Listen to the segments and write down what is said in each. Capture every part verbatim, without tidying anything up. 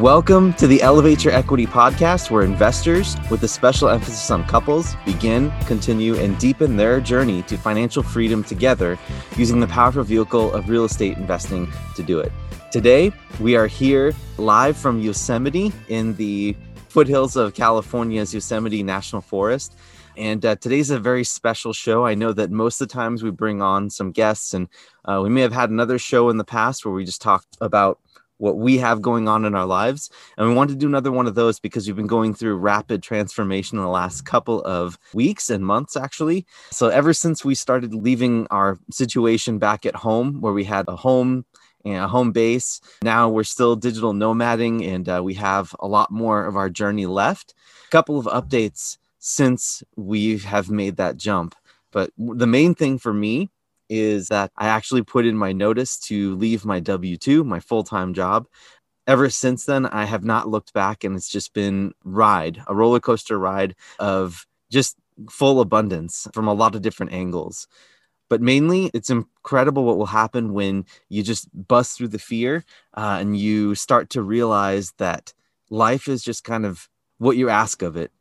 Welcome to the Elevate Your Equity podcast, where investors, with a special emphasis on couples, begin, continue, and deepen their journey to financial freedom together using the powerful vehicle of real estate investing to do it. Today, we are here live from Yosemite in the foothills of California's Yosemite National Forest. And uh, today's a very special show. I know that most of the times we bring on some guests, and uh, we may have had another show in the past where we just talked about what we have going on in our lives. And we wanted to do another one of those because we've been going through rapid transformation in the last couple of weeks and months, actually. So ever since we started leaving our situation back at home, where we had a home and a home base, now we're still digital nomading, and uh, we have a lot more of our journey left. A couple of updates since we have made that jump. But the main thing for me is that I actually put in my notice to leave my W two, my full-time job. Ever since then, I have not looked back, and it's just been ride, a roller coaster ride of just full abundance from a lot of different angles. But mainly, it's incredible what will happen when you just bust through the fear uh, and you start to realize that life is just kind of what you ask of it.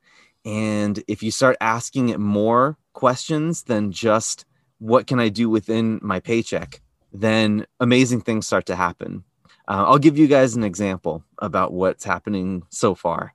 And if you start asking it more questions than just what can I do within my paycheck, then amazing things start to happen. Uh, I'll give you guys an example about what's happening so far.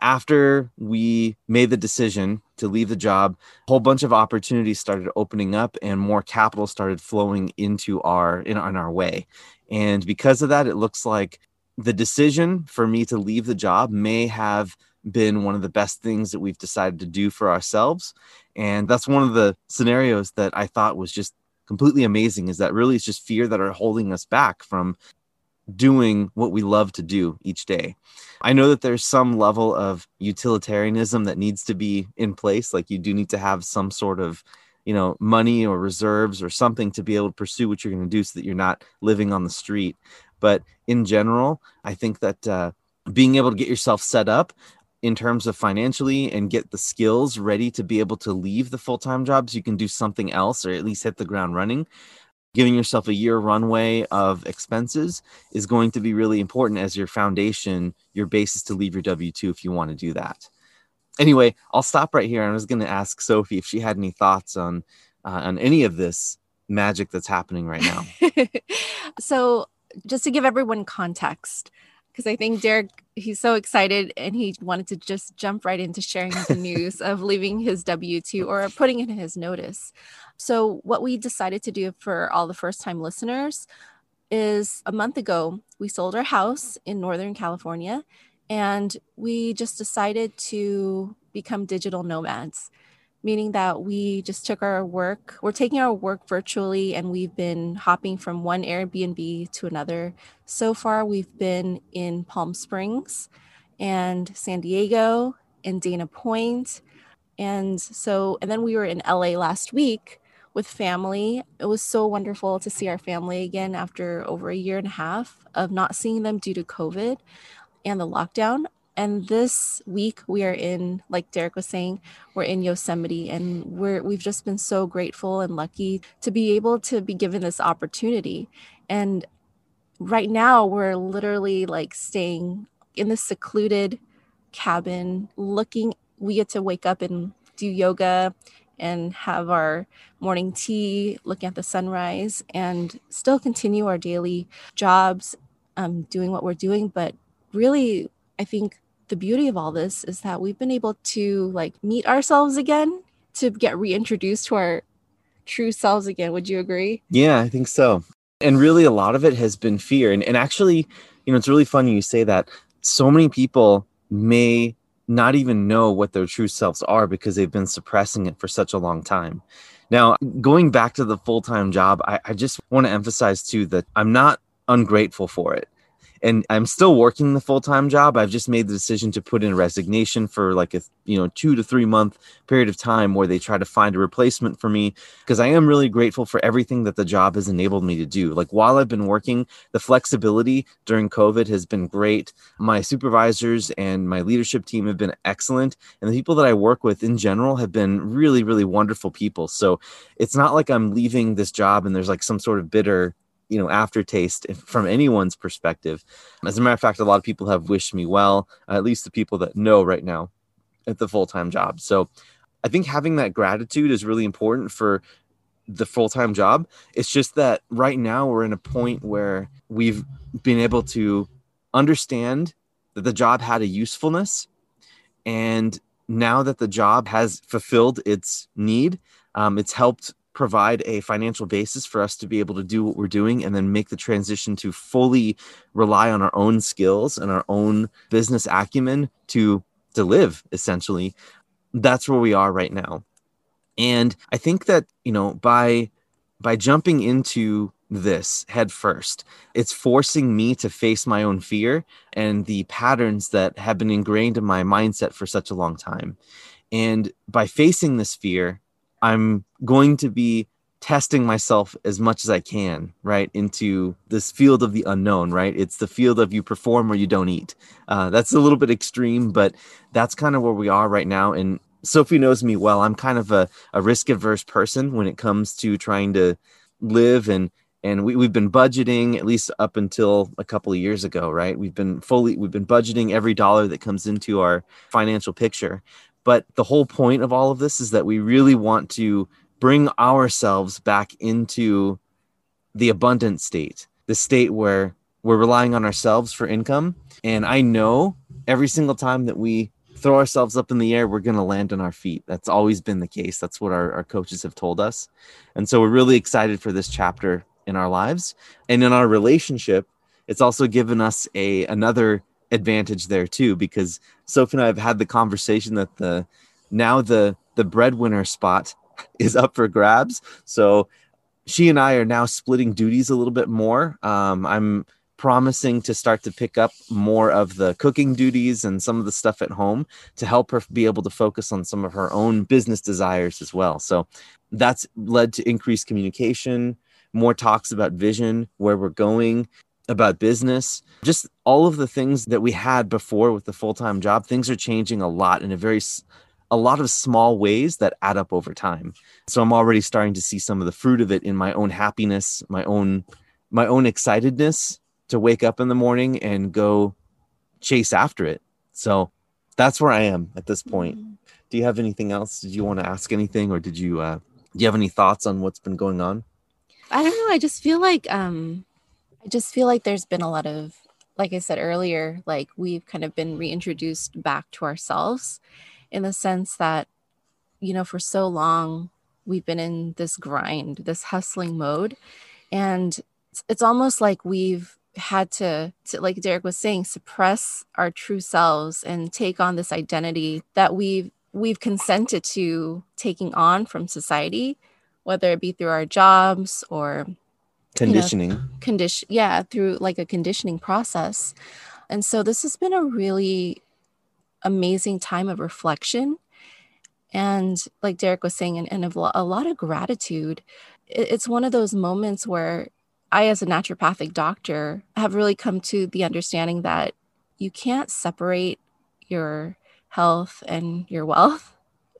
After we made the decision to leave the job, a whole bunch of opportunities started opening up and more capital started flowing into our, in, in our way. And because of that, it looks like the decision for me to leave the job may have been one of the best things that we've decided to do for ourselves. And that's one of the scenarios that I thought was just completely amazing, is that really it's just fear that are holding us back from doing what we love to do each day. I know that there's some level of utilitarianism that needs to be in place. Like, you do need to have some sort of, you know, money or reserves or something to be able to pursue what you're going to do so that you're not living on the street. But in general, I think that uh, being able to get yourself set up in terms of financially and get the skills ready to be able to leave the full-time job so you can do something else, or at least hit the ground running, giving yourself a year runway of expenses is going to be really important as your foundation, your basis to leave your W two if you want to do that. Anyway, I'll stop right here. I was going to ask Sophie if she had any thoughts on, uh, on any of this magic that's happening right now. So just to give everyone context, because I think Derek, he's so excited and he wanted to just jump right into sharing the news of leaving his W two or putting in his notice. So what we decided to do for all the first-time listeners is, a month ago, we sold our house in Northern California, and we just decided to become digital nomads, meaning that we just took our work, we're taking our work virtually, and we've been hopping from one Airbnb to another. So far, we've been in Palm Springs and San Diego and Dana Point. And so, and then we were in L A last week with family. It was so wonderful to see our family again after over a year and a half of not seeing them due to COVID and the lockdown. And this week we are in, like Derek was saying, we're in Yosemite, and we're, we've just been so grateful and lucky to be able to be given this opportunity. And right now we're literally like staying in this secluded cabin, looking, we get to wake up and do yoga and have our morning tea, looking at the sunrise, and still continue our daily jobs, um, doing what we're doing. But really, I think the beauty of all this is that we've been able to like meet ourselves again, to get reintroduced to our true selves again. Would you agree? Yeah, I think so. And really a lot of it has been fear. And, and actually, you know, it's really funny you say that. So many people may not even know what their true selves are because they've been suppressing it for such a long time. Now, going back to the full-time job, I, I just want to emphasize too that I'm not ungrateful for it. And I'm still working the full-time job. I've just made the decision to put in resignation for like a, you know, two to three month period of time where they try to find a replacement for me, because I am really grateful for everything that the job has enabled me to do. Like, while I've been working, the flexibility during COVID has been great. My supervisors and my leadership team have been excellent. And the people that I work with in general have been really, really wonderful people. So it's not like I'm leaving this job and there's like some sort of bitter you know, aftertaste from anyone's perspective. As a matter of fact, a lot of people have wished me well, at least the people that know right now at the full-time job. So I think having that gratitude is really important for the full-time job. It's just that right now we're in a point where we've been able to understand that the job had a usefulness. And now that the job has fulfilled its need, um, it's helped provide a financial basis for us to be able to do what we're doing and then make the transition to fully rely on our own skills and our own business acumen to, to live, essentially. That's where we are right now. And I think that, you know, by, by jumping into this head first, it's forcing me to face my own fear and the patterns that have been ingrained in my mindset for such a long time. And by facing this fear, I'm going to be testing myself as much as I can, right, into this field of the unknown, right? It's the field of you perform or you don't eat. Uh, that's a little bit extreme, but that's kind of where we are right now. And Sophie knows me well. I'm kind of a, a risk-averse person when it comes to trying to live. And and we, we've been budgeting, at least up until a couple of years ago, right? We've been fully, we've been budgeting every dollar that comes into our financial picture. But the whole point of all of this is that we really want to bring ourselves back into the abundant state, the state where we're relying on ourselves for income. And I know every single time that we throw ourselves up in the air, we're going to land on our feet. That's always been the case. That's what our, our coaches have told us. And so we're really excited for this chapter in our lives. And in our relationship, it's also given us a another advantage there too, because Sophie and I have had the conversation that the now the the breadwinner spot is up for grabs. So she and I are now splitting duties a little bit more. Um, I'm promising to start to pick up more of the cooking duties and some of the stuff at home to help her be able to focus on some of her own business desires as well. So that's led to increased communication, more talks about vision, where we're going, about business, just all of the things that we had before with the full-time job. Things are changing a lot in a very, a lot of small ways that add up over time. So I'm already starting to see some of the fruit of it in my own happiness, my own, my own excitedness to wake up in the morning and go chase after it. So that's where I am at this point. Do you have anything else? Did you want to ask anything, or did you, uh, do you have any thoughts on what's been going on? I don't know. I just feel like, um, I just feel like there's been a lot of, like I said earlier, like we've kind of been reintroduced back to ourselves in the sense that, you know, for so long we've been in this grind, this hustling mode. And it's, it's almost like we've had to, to, like Derek was saying, suppress our true selves and take on this identity that we've, we've consented to taking on from society, whether it be through our jobs or conditioning, you know, condition yeah through like a conditioning process. And so this has been a really amazing time of reflection, and like Derek was saying, and, and a lot of gratitude. It's one of those moments where I, as a naturopathic doctor, have really come to the understanding that you can't separate your health and your wealth.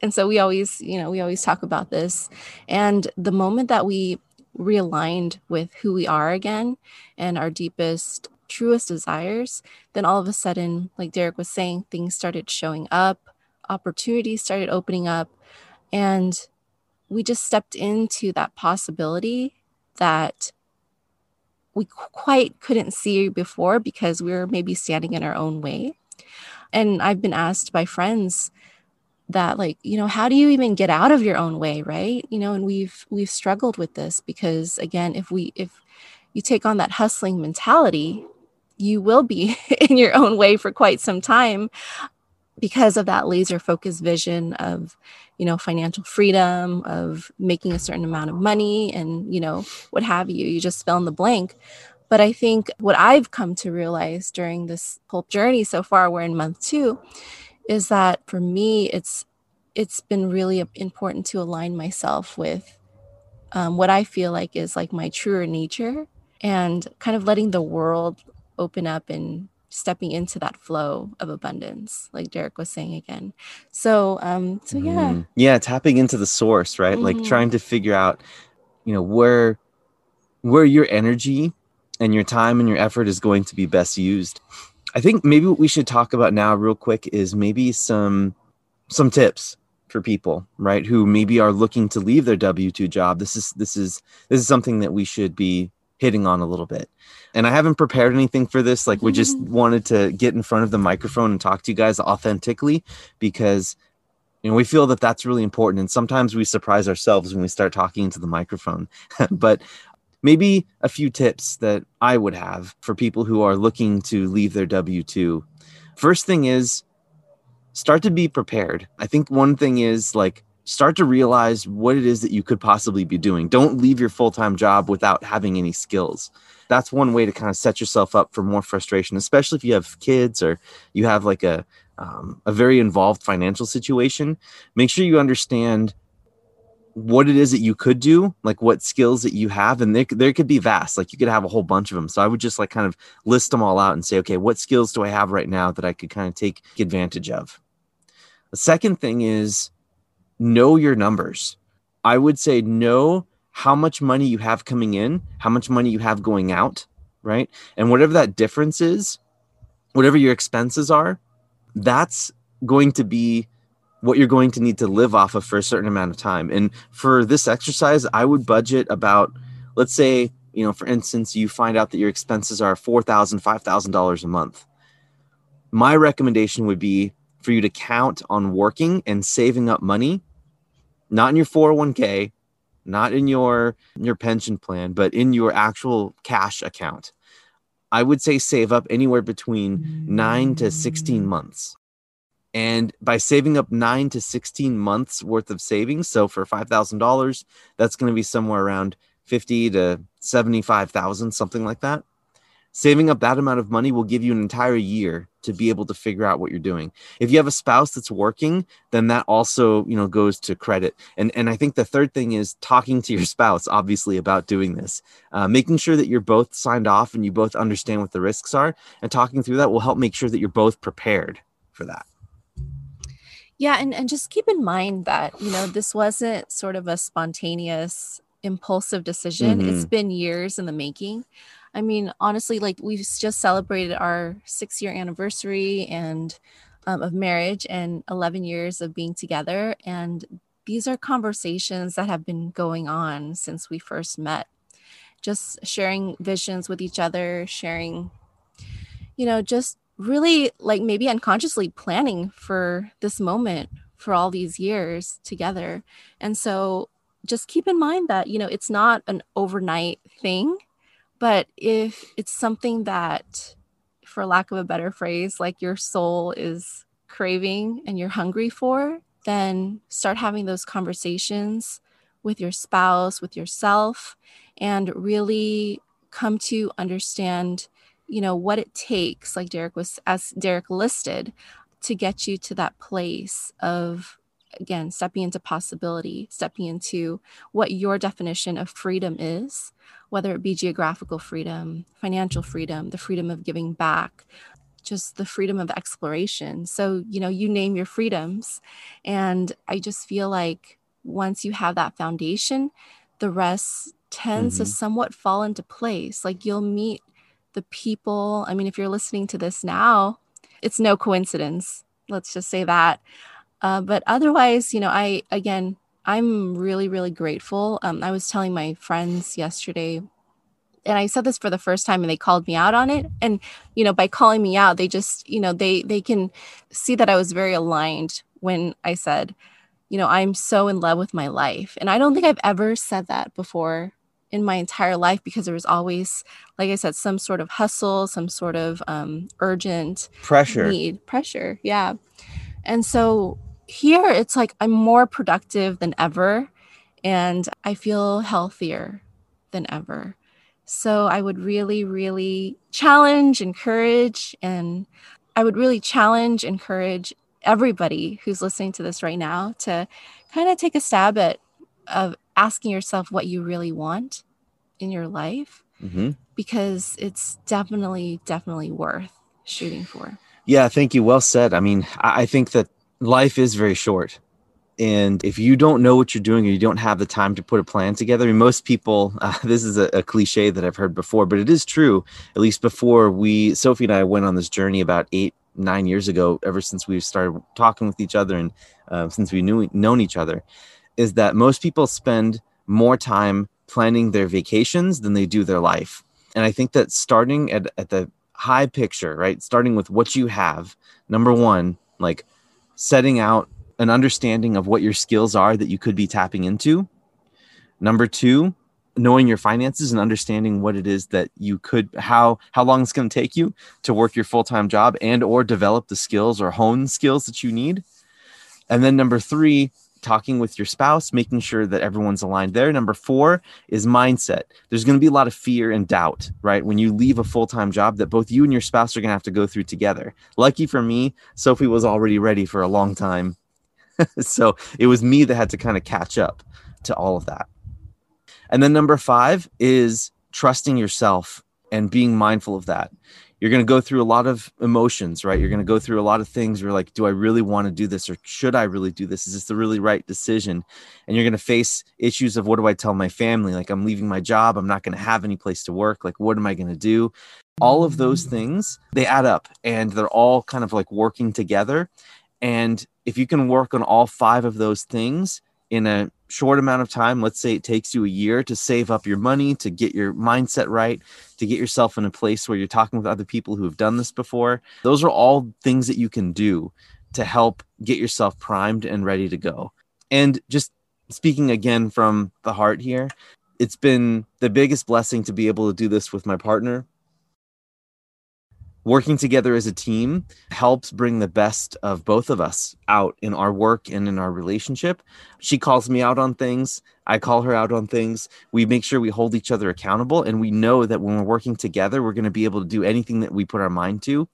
And so we always, you know, we always talk about this. And the moment that we realigned with who we are again and our deepest, truest desires, then all of a sudden, like Derek was saying, things started showing up, opportunities started opening up, and we just stepped into that possibility that we quite couldn't see before because we were maybe standing in our own way. And I've been asked by friends that, like, you know, how do you even get out of your own way, right? You know, and we've we've struggled with this because, again, if we if you take on that hustling mentality, you will be in your own way for quite some time because of that laser focused vision of, you know, financial freedom, of making a certain amount of money and, you know, what have you. You just fill in the blank. But I think what I've come to realize during this whole journey so far, we're in month two, is that for me, it's it's been really important to align myself with um, what I feel like is like my truer nature, and kind of letting the world open up and stepping into that flow of abundance, like Derek was saying again. So, um, so yeah. Mm-hmm. Yeah, tapping into the source, right? Mm-hmm. Like trying to figure out, you know, where where your energy and your time and your effort is going to be best used. I think maybe what we should talk about now real quick is maybe some some tips for people, right, who maybe are looking to leave their W two job. This is this is this is something that we should be hitting on a little bit. And I haven't prepared anything for this. Like, we just wanted to get in front of the microphone and talk to you guys authentically, because, you know, we feel that that's really important. And sometimes we surprise ourselves when we start talking into the microphone. But maybe a few tips that I would have for people who are looking to leave their W two. First thing is, start to be prepared. I think one thing is, like, start to realize what it is that you could possibly be doing. Don't leave your full-time job without having any skills. That's one way to kind of set yourself up for more frustration, especially if you have kids or you have like a, um, a very involved financial situation. Make sure you understand what it is that you could do, like what skills that you have. And there, there could be vast, like you could have a whole bunch of them. So I would just like kind of list them all out and say, okay, what skills do I have right now that I could kind of take advantage of? The second thing is, know your numbers. I would say know how much money you have coming in, how much money you have going out, right? And whatever that difference is, whatever your expenses are, that's going to be what you're going to need to live off of for a certain amount of time. And for this exercise, I would budget about, let's say, you know, for instance, you find out that your expenses are four thousand dollars, five thousand dollars a month. My recommendation would be for you to count on working and saving up money, not in your four oh one k, not in your, your pension plan, but in your actual cash account. I would say save up anywhere between nine to sixteen months. And by saving up nine to sixteen months worth of savings, so for five thousand dollars, that's going to be somewhere around fifty to seventy-five thousand, something like that. Saving up that amount of money will give you an entire year to be able to figure out what you're doing. If you have a spouse that's working, then that also, you know, goes to credit. And and I think the third thing is talking to your spouse, obviously, about doing this, uh, making sure that you're both signed off and you both understand what the risks are, and talking through that will help make sure that you're both prepared for that. Yeah. And, and just keep in mind that, you know, this wasn't sort of a spontaneous, impulsive decision. Mm-hmm. It's been years in the making. I mean, honestly, like we've just celebrated our six year anniversary and um, of marriage and eleven years of being together. And these are conversations that have been going on since we first met, just sharing visions with each other, sharing, you know, just really like maybe unconsciously planning for this moment for all these years together. And so just keep in mind that, you know, it's not an overnight thing. But if it's something that, for lack of a better phrase, like your soul is craving and you're hungry for, then start having those conversations with your spouse, with yourself, and really come to understand, you know, what it takes, like Derek was, as Derek listed, to get you to that place of, again, stepping into possibility, stepping into what your definition of freedom is, whether it be geographical freedom, financial freedom, the freedom of giving back, just the freedom of exploration. So, you know, you name your freedoms. And I just feel like once you have that foundation, the rest tends mm-hmm. to somewhat fall into place. Like you'll meet the people. I mean, if you're listening to this now, it's no coincidence. Let's just say that. Uh, but otherwise, you know, I, again, I'm really, really grateful. Um, I was telling my friends yesterday, and I said this for the first time and they called me out on it. And, you know, by calling me out, they just, you know, they, they can see that I was very aligned when I said, you know, I'm so in love with my life. And I don't think I've ever said that before in my entire life, because there was always, like I said, some sort of hustle, some sort of um, urgent pressure, need, pressure. Yeah. And so here it's like I'm more productive than ever and I feel healthier than ever. So I would really, really challenge, encourage, and I would really challenge, encourage everybody who's listening to this right now to kind of take a stab at of asking yourself what you really want in your life, mm-hmm. because it's definitely, definitely worth shooting for. Yeah, thank you. Well said. I mean, I think that life is very short. And if you don't know what you're doing or you don't have the time to put a plan together, I mean, most people, uh, this is a, a cliche that I've heard before, but it is true. At least before we, Sophie and I went on this journey about eight, nine years ago, ever since we started talking with each other and uh, since we knew known each other, is that most people spend more time planning their vacations than they do their life. And I think that starting at, at the high picture, right? Starting with what you have, number one, like setting out an understanding of what your skills are that you could be tapping into. Number two, knowing your finances and understanding what it is that you could, how, how long it's going to take you to work your full-time job and, or develop the skills or hone skills that you need. And then number three, talking with your spouse, making sure that everyone's aligned there. Number four is mindset. There's going to be a lot of fear and doubt, right? When you leave a full-time job that both you and your spouse are going to have to go through together. Lucky for me, Sophie was already ready for a long time. So it was me that had to kind of catch up to all of that. And then number five is trusting yourself and being mindful of that. You're going to go through a lot of emotions, right? You're going to go through a lot of things where like, do I really want to do this? Or should I really do this? Is this the really right decision? And you're going to face issues of what do I tell my family? Like I'm leaving my job. I'm not going to have any place to work. Like, what am I going to do? All of those things, they add up and they're all kind of like working together. And if you can work on all five of those things in a short amount of time, let's say it takes you a year to save up your money, to get your mindset right, to get yourself in a place where you're talking with other people who have done this before. Those are all things that you can do to help get yourself primed and ready to go. And just speaking again from the heart here, it's been the biggest blessing to be able to do this with my partner. Working together as a team helps bring the best of both of us out in our work and in our relationship. She calls me out on things. I call her out on things. We make sure we hold each other accountable. And we know that when we're working together, we're going to be able to do anything that we put our mind to.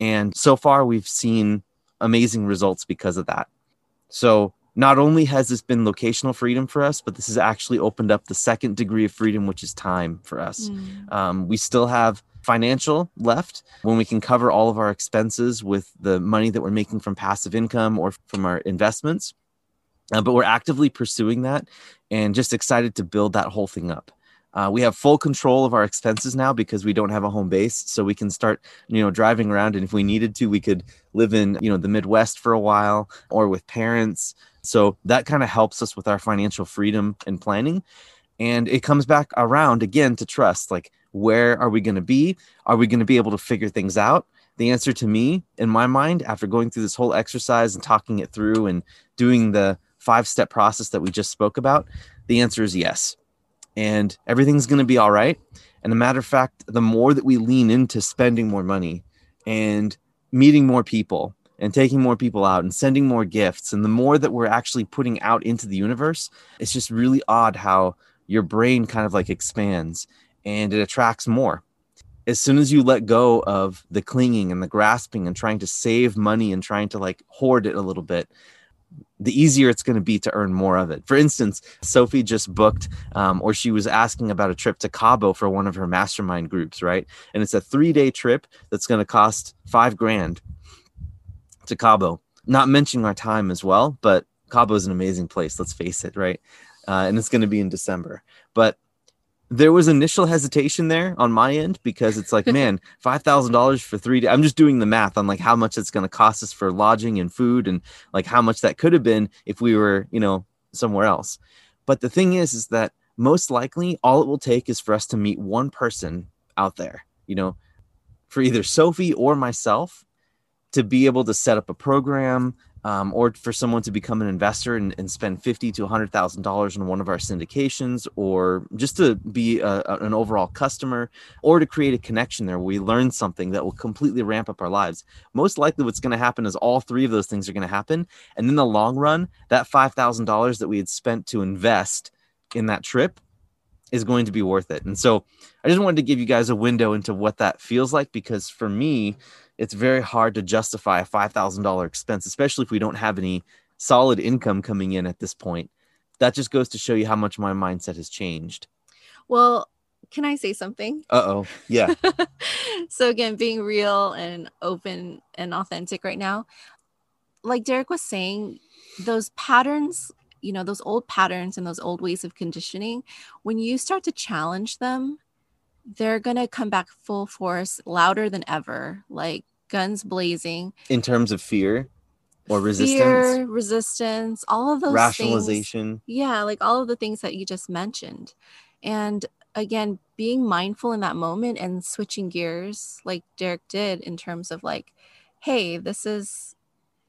And so far, we've seen amazing results because of that. So not only has this been locational freedom for us, but this has actually opened up the second degree of freedom, which is time for us. Mm. Um, we still have financial left when we can cover all of our expenses with the money that we're making from passive income or from our investments. Uh, but we're actively pursuing that and just excited to build that whole thing up. Uh, we have full control of our expenses now because we don't have a home base. So we can start, you know, driving around. And if we needed to, we could live in, you know, the Midwest for a while or with parents. So that kind of helps us with our financial freedom and planning. And it comes back around again to trust, like, where are we going to be? Are we going to be able to figure things out? The answer to me, in my mind, after going through this whole exercise and talking it through and doing the five-step process that we just spoke about, the answer is yes. And everything's going to be all right. And a matter of fact, the more that we lean into spending more money and meeting more people and taking more people out and sending more gifts, and the more that we're actually putting out into the universe, it's just really odd how your brain kind of like expands and it attracts more. As soon as you let go of the clinging and the grasping and trying to save money and trying to like hoard it a little bit, the easier it's going to be to earn more of it. For instance, Sophie just booked um, or she was asking about a trip to Cabo for one of her mastermind groups, right? And it's a three-day trip that's going to cost five grand to Cabo. Not mentioning our time as well, but Cabo is an amazing place. Let's face it, right? Uh, and it's going to be in December. But there was initial hesitation there on my end because it's like, man, five thousand dollars for three days. I'm just doing the math on like how much it's going to cost us for lodging and food and like how much that could have been if we were, you know, somewhere else. But the thing is, is that most likely all it will take is for us to meet one person out there, you know, for either Sophie or myself to be able to set up a program, Um, or for someone to become an investor and, and spend fifty thousand to one hundred thousand dollars on one of our syndications, or just to be a, an overall customer, or to create a connection there where we learn something that will completely ramp up our lives. Most likely what's going to happen is all three of those things are going to happen. And in the long run, that five thousand dollars that we had spent to invest in that trip is going to be worth it. And so I just wanted to give you guys a window into what that feels like, because for me, it's very hard to justify a five thousand dollars expense, especially if we don't have any solid income coming in at this point. That just goes to show you how much my mindset has changed. Well, can I say something? Uh-oh. Yeah. So again, being real and open and authentic right now, like Derek was saying, those patterns, you know, those old patterns and those old ways of conditioning, when you start to challenge them, they're going to come back full force, louder than ever, like guns blazing. In terms of fear or resistance? Fear, resistance, all of those rationalization. Things. Yeah, like all of the things that you just mentioned. And again, being mindful in that moment and switching gears like Derek did in terms of like, hey, this is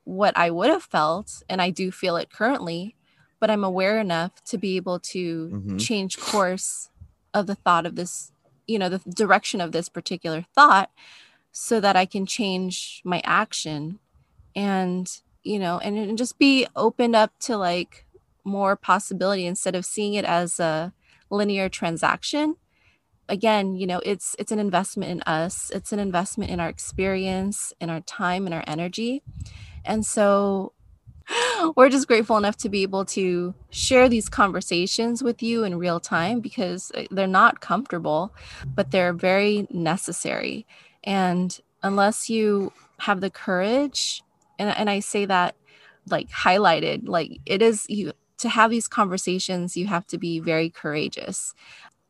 what I would have felt, and I do feel it currently, but I'm aware enough to be able to mm-hmm. change course of the thought of this, you know, the direction of this particular thought so that I can change my action and, you know, and, and just be opened up to like more possibility instead of seeing it as a linear transaction. Again, you know, it's it's an investment in us. It's an investment in our experience, in our time, in our energy. And so we're just grateful enough to be able to share these conversations with you in real time because they're not comfortable, but they're very necessary. And unless you have the courage, and, and I say that like highlighted, like it is, you to have these conversations, you have to be very courageous.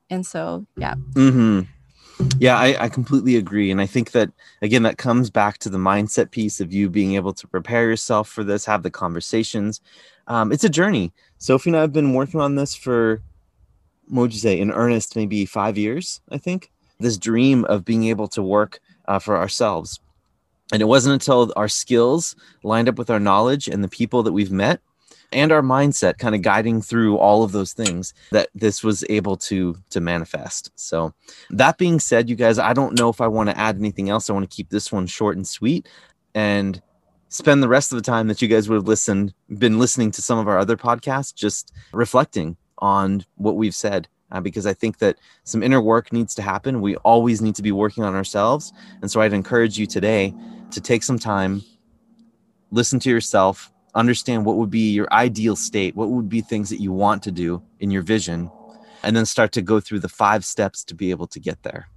And so, yeah. Mm-hmm. Yeah, I, I completely agree. And I think that, again, that comes back to the mindset piece of you being able to prepare yourself for this, have the conversations. Um, it's a journey. Sophie and I have been working on this for, what would you say, in earnest, maybe five years, I think. This dream of being able to work uh, for ourselves. And it wasn't until our skills lined up with our knowledge and the people that we've met and our mindset kind of guiding through all of those things that this was able to, to manifest. So that being said, you guys, I don't know if I want to add anything else. I want to keep this one short and sweet and spend the rest of the time that you guys would have listened, been listening to some of our other podcasts, just reflecting on what we've said, uh, because I think that some inner work needs to happen. We always need to be working on ourselves. And so I'd encourage you today to take some time, listen to yourself, understand what would be your ideal state, what would be things that you want to do in your vision, and then start to go through the five steps to be able to get there.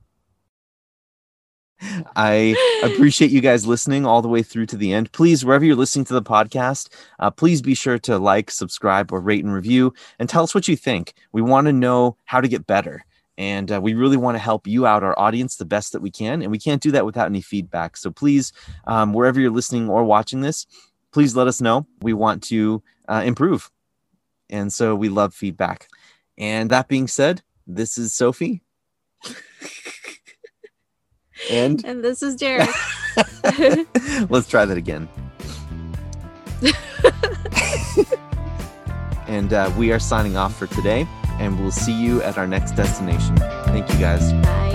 I appreciate you guys listening all the way through to the end. Please, wherever you're listening to the podcast, uh, please be sure to like, subscribe, or rate and review, and tell us what you think. We want to know how to get better. And uh, we really want to help you out, our audience, the best that we can. And we can't do that without any feedback. So please, um, wherever you're listening or watching this, please let us know. We want to uh, improve. And so we love feedback. And that being said, this is Sophie. and and this is Derek. Let's try that again. and uh, we are signing off for today. And we'll see you at our next destination. Thank you, guys. Bye.